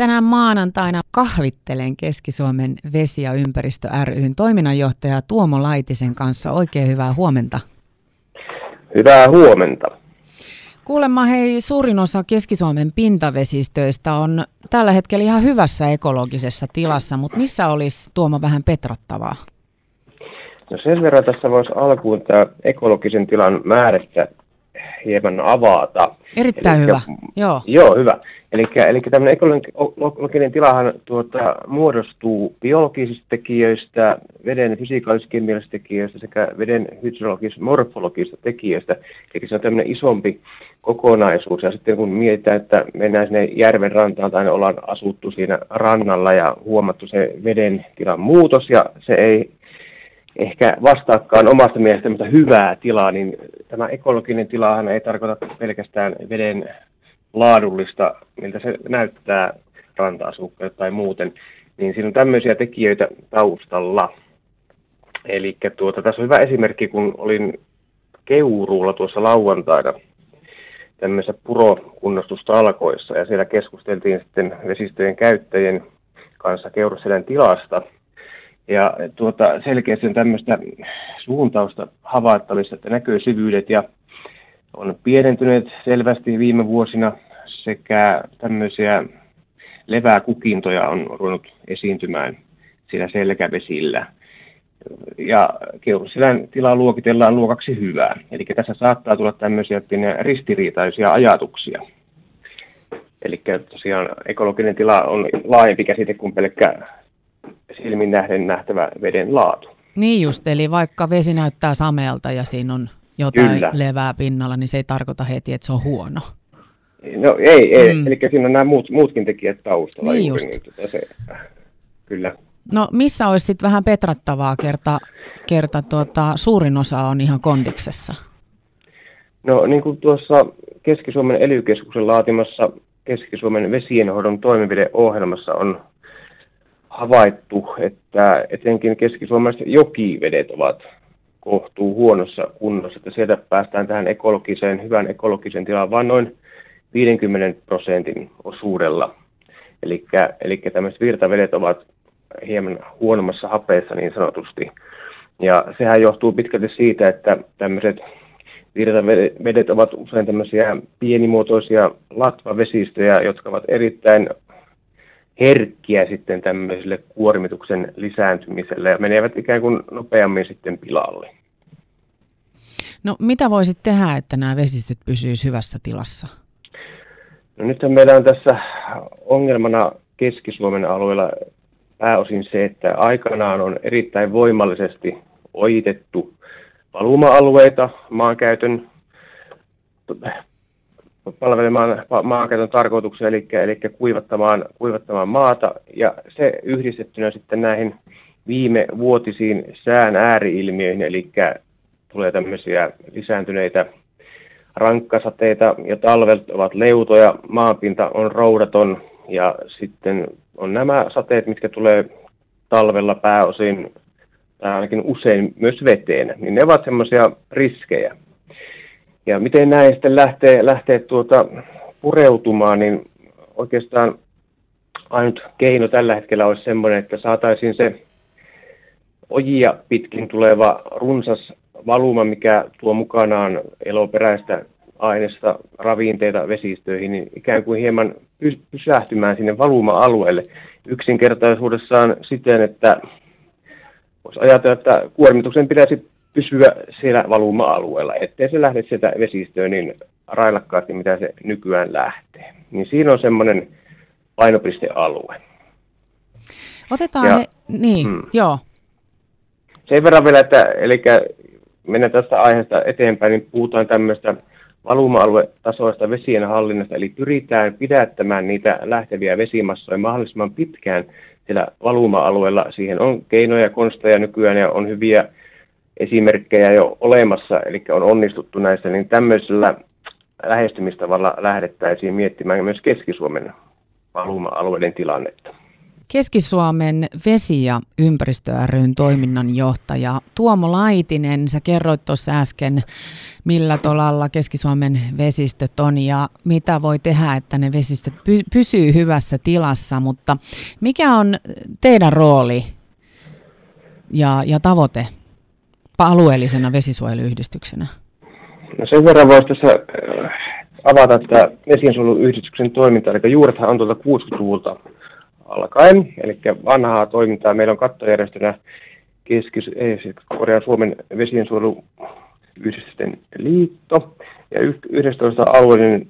Tänään maanantaina kahvittelen Keski-Suomen Vesi- ja ympäristö ry:n toiminnanjohtaja Tuomo Laitisen kanssa. Oikein hyvää huomenta. Hyvää huomenta. Kuulemma hei, suurin osa Keski-Suomen pintavesistöistä on tällä hetkellä ihan hyvässä ekologisessa tilassa, mutta missä olisi Tuomo vähän petrattavaa? No sen verran tässä voisi alkuun tämä ekologisen tilan määrästä hieman avata. Erittäin elikkä, hyvä, joo. Joo, hyvä. Eli tämmöinen ekologinen tilahan muodostuu biologisista tekijöistä, veden fysikaalis-kemiallisista tekijöistä sekä veden hydrologis-morfologista tekijöistä. Eli se on tämmöinen isompi kokonaisuus. Ja sitten kun mietitään, että mennään sinne järven rantaan tai ollaan asuttu siinä rannalla ja huomattu se veden tilan muutos ja se ei ehkä vastaakaan omasta mielestä tämmöistä hyvää tilaa, niin tämä ekologinen tilahan ei tarkoita pelkästään veden laadullista, miltä se näyttää ranta-asukkaille tai muuten, niin siinä on tämmöisiä tekijöitä taustalla. Eli tässä on hyvä esimerkki, kun olin Keuruulla tuossa lauantaina tämmöisissä purokunnostustalkoissa, ja siellä keskusteltiin sitten vesistöjen käyttäjien kanssa Keurusselän tilasta. Ja selkeästi on tämmöistä suuntausta havaittavissa, että näköisyydet ja on pienentyneet selvästi viime vuosina sekä tämmöisiä leväkukintoja on ruvennut esiintymään siellä selkävesillä. Ja Keurusselän tilaa luokitellaan luokaksi hyvää. Eli tässä saattaa tulla tämmöisiä ristiriitaisia ajatuksia. Eli tosiaan ekologinen tila on laajempi käsite kuin pelkkä silmin nähden nähtävä veden laatu. Niin just, eli vaikka vesi näyttää sameelta ja siinä on jotain levää pinnalla, niin se ei tarkoita heti, että se on huono. No ei. Eli siinä on nämä muutkin tekijät taustalla. Niin just. Niin, kyllä. No missä olisi sitten vähän petrattavaa kerta suurin osa on ihan kondiksessa? No niin kuin tuossa Keski-Suomen ELY-keskuksen laatimassa Keski-Suomen vesienhoidon toimenpideohjelmassa on havaittu, että etenkin keskisuomalaiset jokivedet ovat kohtuu huonossa kunnossa, että sieltä päästään tähän hyvään ekologiseen tilaan vain noin 50% osuudella. Eli tämmöiset virtavedet ovat hieman huonommassa hapeessa niin sanotusti. Ja sehän johtuu pitkälti siitä, että tämmöiset virtavedet ovat usein tämmöisiä pienimuotoisia latvavesistöjä, jotka ovat erittäin herkkiä sitten tämmöiselle kuormituksen lisääntymiselle ja menevät ikään kuin nopeammin sitten pilalle. No mitä voisit tehdä, että nämä vesistöt pysyisivät hyvässä tilassa? No nythän meillä on tässä ongelmana Keski-Suomen alueella pääosin se, että aikanaan on erittäin voimallisesti ojitettu valuma-alueita palvelemaan maankäytön tarkoituksia, eli kuivattamaan maata, ja se yhdistettynä sitten näihin viimevuotisiin sään ääriilmiöihin, eli tulee tämmöisiä lisääntyneitä rankkasateita, ja talvet ovat leutoja, maanpinta on roudaton, ja sitten on nämä sateet, mitkä tulee talvella pääosin, tai ainakin usein myös veteen, niin ne ovat semmoisia riskejä. Ja miten näin sitten lähtee pureutumaan, niin oikeastaan ainut keino tällä hetkellä olisi semmoinen, että saataisiin se ojia pitkin tuleva runsas valuma, mikä tuo mukanaan eloperäistä aineista ravinteita vesistöihin, niin ikään kuin hieman pysähtymään sinne valuma-alueelle yksinkertaisuudessaan siten, että voisi ajatella, että kuormituksen pitäisi pysyä siellä valuma-alueella, ettei se lähde sieltä vesistöön niin railakkaasti, mitä se nykyään lähtee. Niin siinä on semmoinen painopistealue. Sen verran vielä, että mennään tästä aiheesta eteenpäin, niin puhutaan tämmöistä valuma-aluetasoista vesien hallinnasta, eli pyritään pidättämään niitä lähteviä vesimassoja mahdollisimman pitkään siellä valuma-alueella. Siihen on keinoja ja konsteja nykyään ja on hyviä esimerkkejä jo olemassa, eli on onnistuttu näissä, niin tämmöisellä lähestymistavalla lähdettäisiin miettimään myös Keski-Suomen valuma-alueiden tilannetta. Keski-Suomen Vesi- ja ympäristö ry:n toiminnanjohtaja Tuomo Laitinen, sä kerroit tuossa äsken, millä tolalla Keski-Suomen vesistöt on ja mitä voi tehdä, että ne vesistöt pysyy hyvässä tilassa, mutta mikä on teidän rooli ja tavoite alueellisena vesisuojeluyhdistyksenä? No sen verran voisi tässä avata tätä vesiensuojeluyhdistyksen toimintaa, eli juurethan on tuolta 60-luvulta alkaen, eli vanhaa toimintaa. Meillä on kattojärjestönä Keski-Suomen vesiensuojeluyhdistysten liitto, ja 11 alueellinen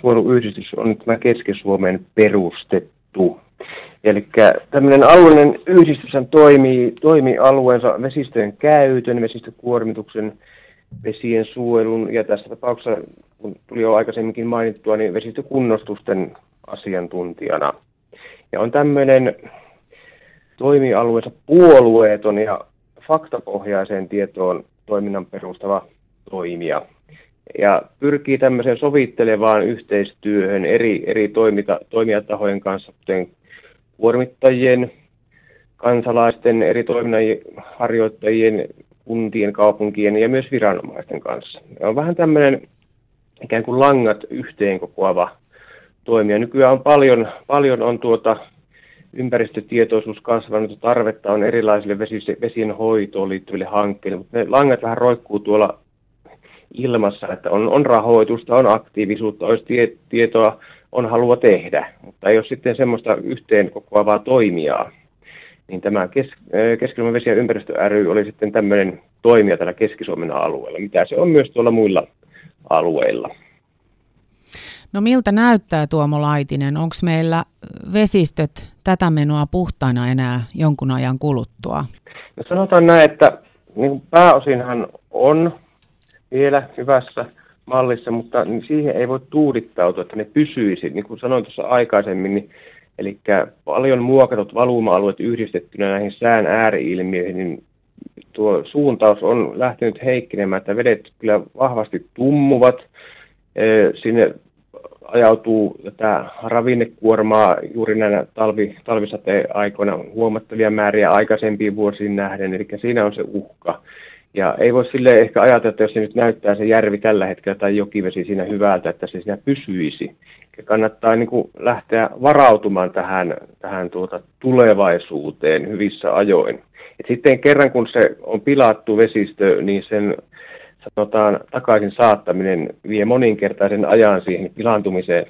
suojeluyhdistys on tämä Keski-Suomen perustettu. Eli tämmöinen alueellinen yhdistys toimii alueensa vesistöjen käytön, vesistökuormituksen, vesien suojelun ja tässä tapauksessa, kun tuli jo aikaisemminkin mainittua, niin vesistökunnostusten asiantuntijana. Ja on tämmöinen toimialueensa puolueeton ja faktapohjaiseen tietoon toiminnan perustava toimija. Ja pyrkii tämmöiseen sovittelevaan yhteistyöhön eri toimijatahojen kanssa, kuten kuormittajien, kansalaisten, eri toiminnanharjoittajien, kuntien, kaupunkien ja myös viranomaisten kanssa. Ja on vähän tämmöinen ikään kuin langat yhteen kokoava toimia. Nykyään on paljon on ympäristötietoisuus kasvanut, tarvetta on erilaisille vesienhoitoon liittyville hankkeille, mutta ne langat vähän roikkuu tuolla ilmassa, että on rahoitusta, on aktiivisuutta, olisi tietoa, on halua tehdä, mutta ei ole sitten semmoista yhteen kokoavaa toimijaa. Niin tämä Keski-Suomen Vesi- ja ympäristö ry oli sitten tämmöinen toimija tällä Keski-Suomen alueella, mitä se on myös tuolla muilla alueilla. No miltä näyttää, Tuomo Laitinen? Onko meillä vesistöt tätä menoa puhtaina enää jonkun ajan kuluttua? No sanotaan näin, että niin pääosinhan on vielä hyvässä mallissa, mutta siihen ei voi tuudittautua, että ne pysyisi. Niin kuin sanoin tuossa aikaisemmin, niin, eli paljon muokatut valuma-alueet yhdistettynä näihin sään ääriilmiöihin, niin tuo suuntaus on lähtenyt heikkenemään, että vedet kyllä vahvasti tummuvat sinne. Ajautuu tätä ravinnekuormaa juuri näinä talvisateen aikoina huomattavia määriä aikaisempiin vuosiin nähden, eli siinä on se uhka. Ja ei voi silleen ehkä ajatella, että jos se nyt näyttää se järvi tällä hetkellä tai jokivesi siinä hyvältä, että se siinä pysyisi. Ja kannattaa niin kuin lähteä varautumaan tähän tulevaisuuteen hyvissä ajoin. Et sitten kerran kun se on pilattu vesistö, niin sen sanotaan, takaisin saattaminen vie moninkertaisen ajan siihen pilaantumiseen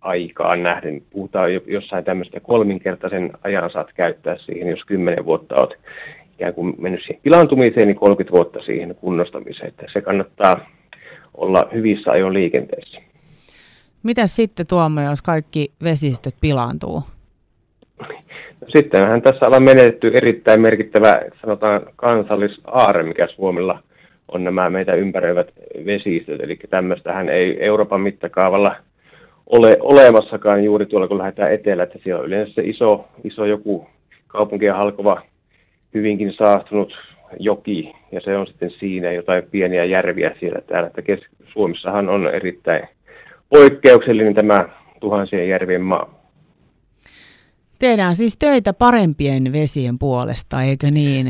aikaan nähden. Puhutaan jossain tämmöistä 3-kertaisen ajan saat käyttää siihen, jos 10 vuotta olet ikään kuin mennyt siihen pilaantumiseen, niin 30 vuotta siihen kunnostamiseen. Että se kannattaa olla hyvissä ajoin liikenteessä. Mitä sitten, Tuomo, jos kaikki vesistöt pilaantuu? Sittenhän tässä on menetetty erittäin merkittävä, sanotaan, kansallisaarre, mikä Suomella on nämä meitä ympäröivät vesistöt, eli tämmöistähän ei Euroopan mittakaavalla ole olemassakaan juuri tuolla, kun lähdetään etelään, että siellä on yleensä se iso joku kaupunkia halkova, hyvinkin saastunut joki, ja se on sitten siinä jotain pieniä järviä siellä täällä, että Suomessahan on erittäin poikkeuksellinen tämä tuhansien järvien maa. Tehdään siis töitä parempien vesien puolesta, eikö niin?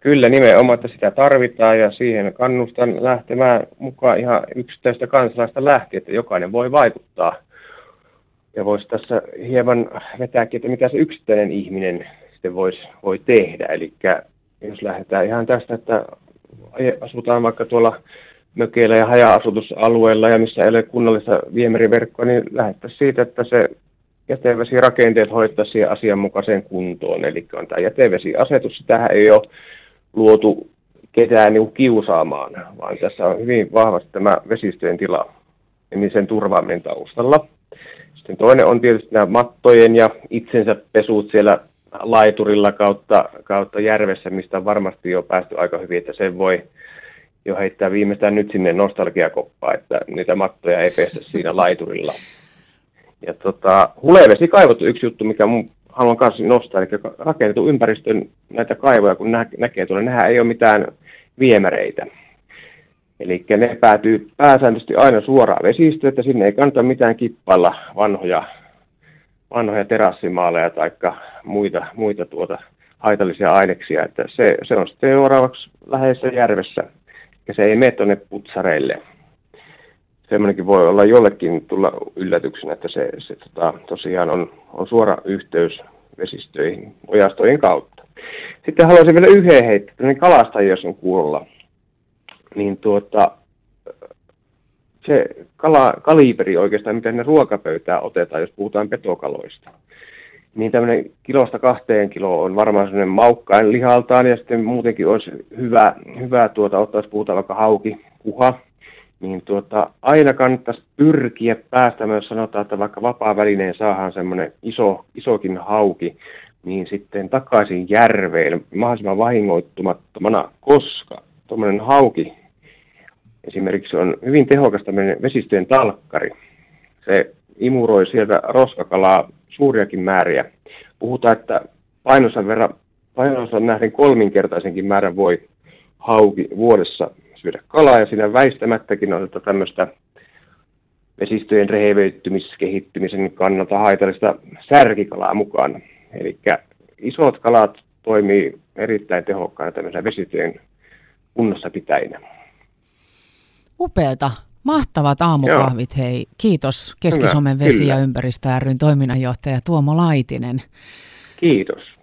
Kyllä, nimenomaan, että sitä tarvitaan ja siihen kannustan lähtemään mukaan ihan yksittäistä kansalaista lähtien, että jokainen voi vaikuttaa. Ja voisi tässä hieman vetääkin, että mitä se yksittäinen ihminen sitten voi tehdä. Eli jos lähdetään ihan tästä, että asutaan vaikka tuolla mökeillä ja haja-asutusalueella ja missä ei ole kunnallista viemäriverkkoa, niin lähdettäisiin siitä, että se jätevesirakenteet hoidettaisiin asianmukaiseen kuntoon. Eli on tämä jätevesiasetus, sitähän ei ole luotu ketään niin kiusaamaan, vaan tässä on hyvin vahvasti tämä vesistöjen tila ja sen turvaaminen taustalla. Sitten toinen on tietysti nämä mattojen ja itsensä pesut siellä laiturilla kautta järvessä, mistä on varmasti jo päästy aika hyvin, että sen voi jo heittää viimeistään nyt sinne nostalgiakoppaan, että niitä mattoja ei pestä siinä laiturilla. Ja hulevesikaivot on yksi juttu, mikä mun haluan kanssa nostaa, eli rakennetun ympäristön näitä kaivoja, kun näkee tuolla, nehän ei ole mitään viemäreitä. Eli ne päätyy pääsääntöisesti aina suoraan vesistöön, että sinne ei kannata mitään kippailla vanhoja vanhoja terassimaaleja tai muita haitallisia aineksia. Että se on sitten seuraavaksi läheisessä järvessä ja se ei mene tuonne putsareille. Semmoinenkin voi olla jollekin tulla yllätyksenä, että se tosiaan on suora yhteys vesistöihin ojastojen kautta. Sitten haluaisin vielä yhden heittää, tämmöinen kalastajia, jos on kuulolla. Niin se kaliberi oikeastaan, mitä sinne ruokapöytään otetaan, jos puhutaan petokaloista. Niin tämmöinen 1-2 kiloa on varmaan semmoinen maukkain lihaltaan ja sitten muutenkin olisi hyvä ottaa, jos puhutaan vaikka hauki, kuha. Niin aina kannattaisi pyrkiä päästämään, jos sanotaan, että vaikka vapaavälineen saadaan semmoinen isokin hauki, niin sitten takaisin järveen mahdollisimman vahingoittumattomana, koska tuommoinen hauki esimerkiksi on hyvin tehokas tämmöinen vesistöjen talkkari. Se imuroi sieltä roskakalaa suuriakin määriä. Puhutaan, että painonsa nähden 3-kertaisenkin määrän voi hauki vuodessa syödä kalaa, ja siinä väistämättäkin on tämmöistä vesistöjen rehevöittymiskehittymisen kannalta haitallista särkikalaa mukana. Eli isot kalat toimii erittäin tehokkaana tämmöisenä vesistöjen kunnossapitäjinä. Upeata. Mahtavat aamukahvit, joo. Hei. Kiitos Keski-Suomen Vesi- ja ympäristö ry:n toiminnanjohtaja Tuomo Laitinen. Kiitos.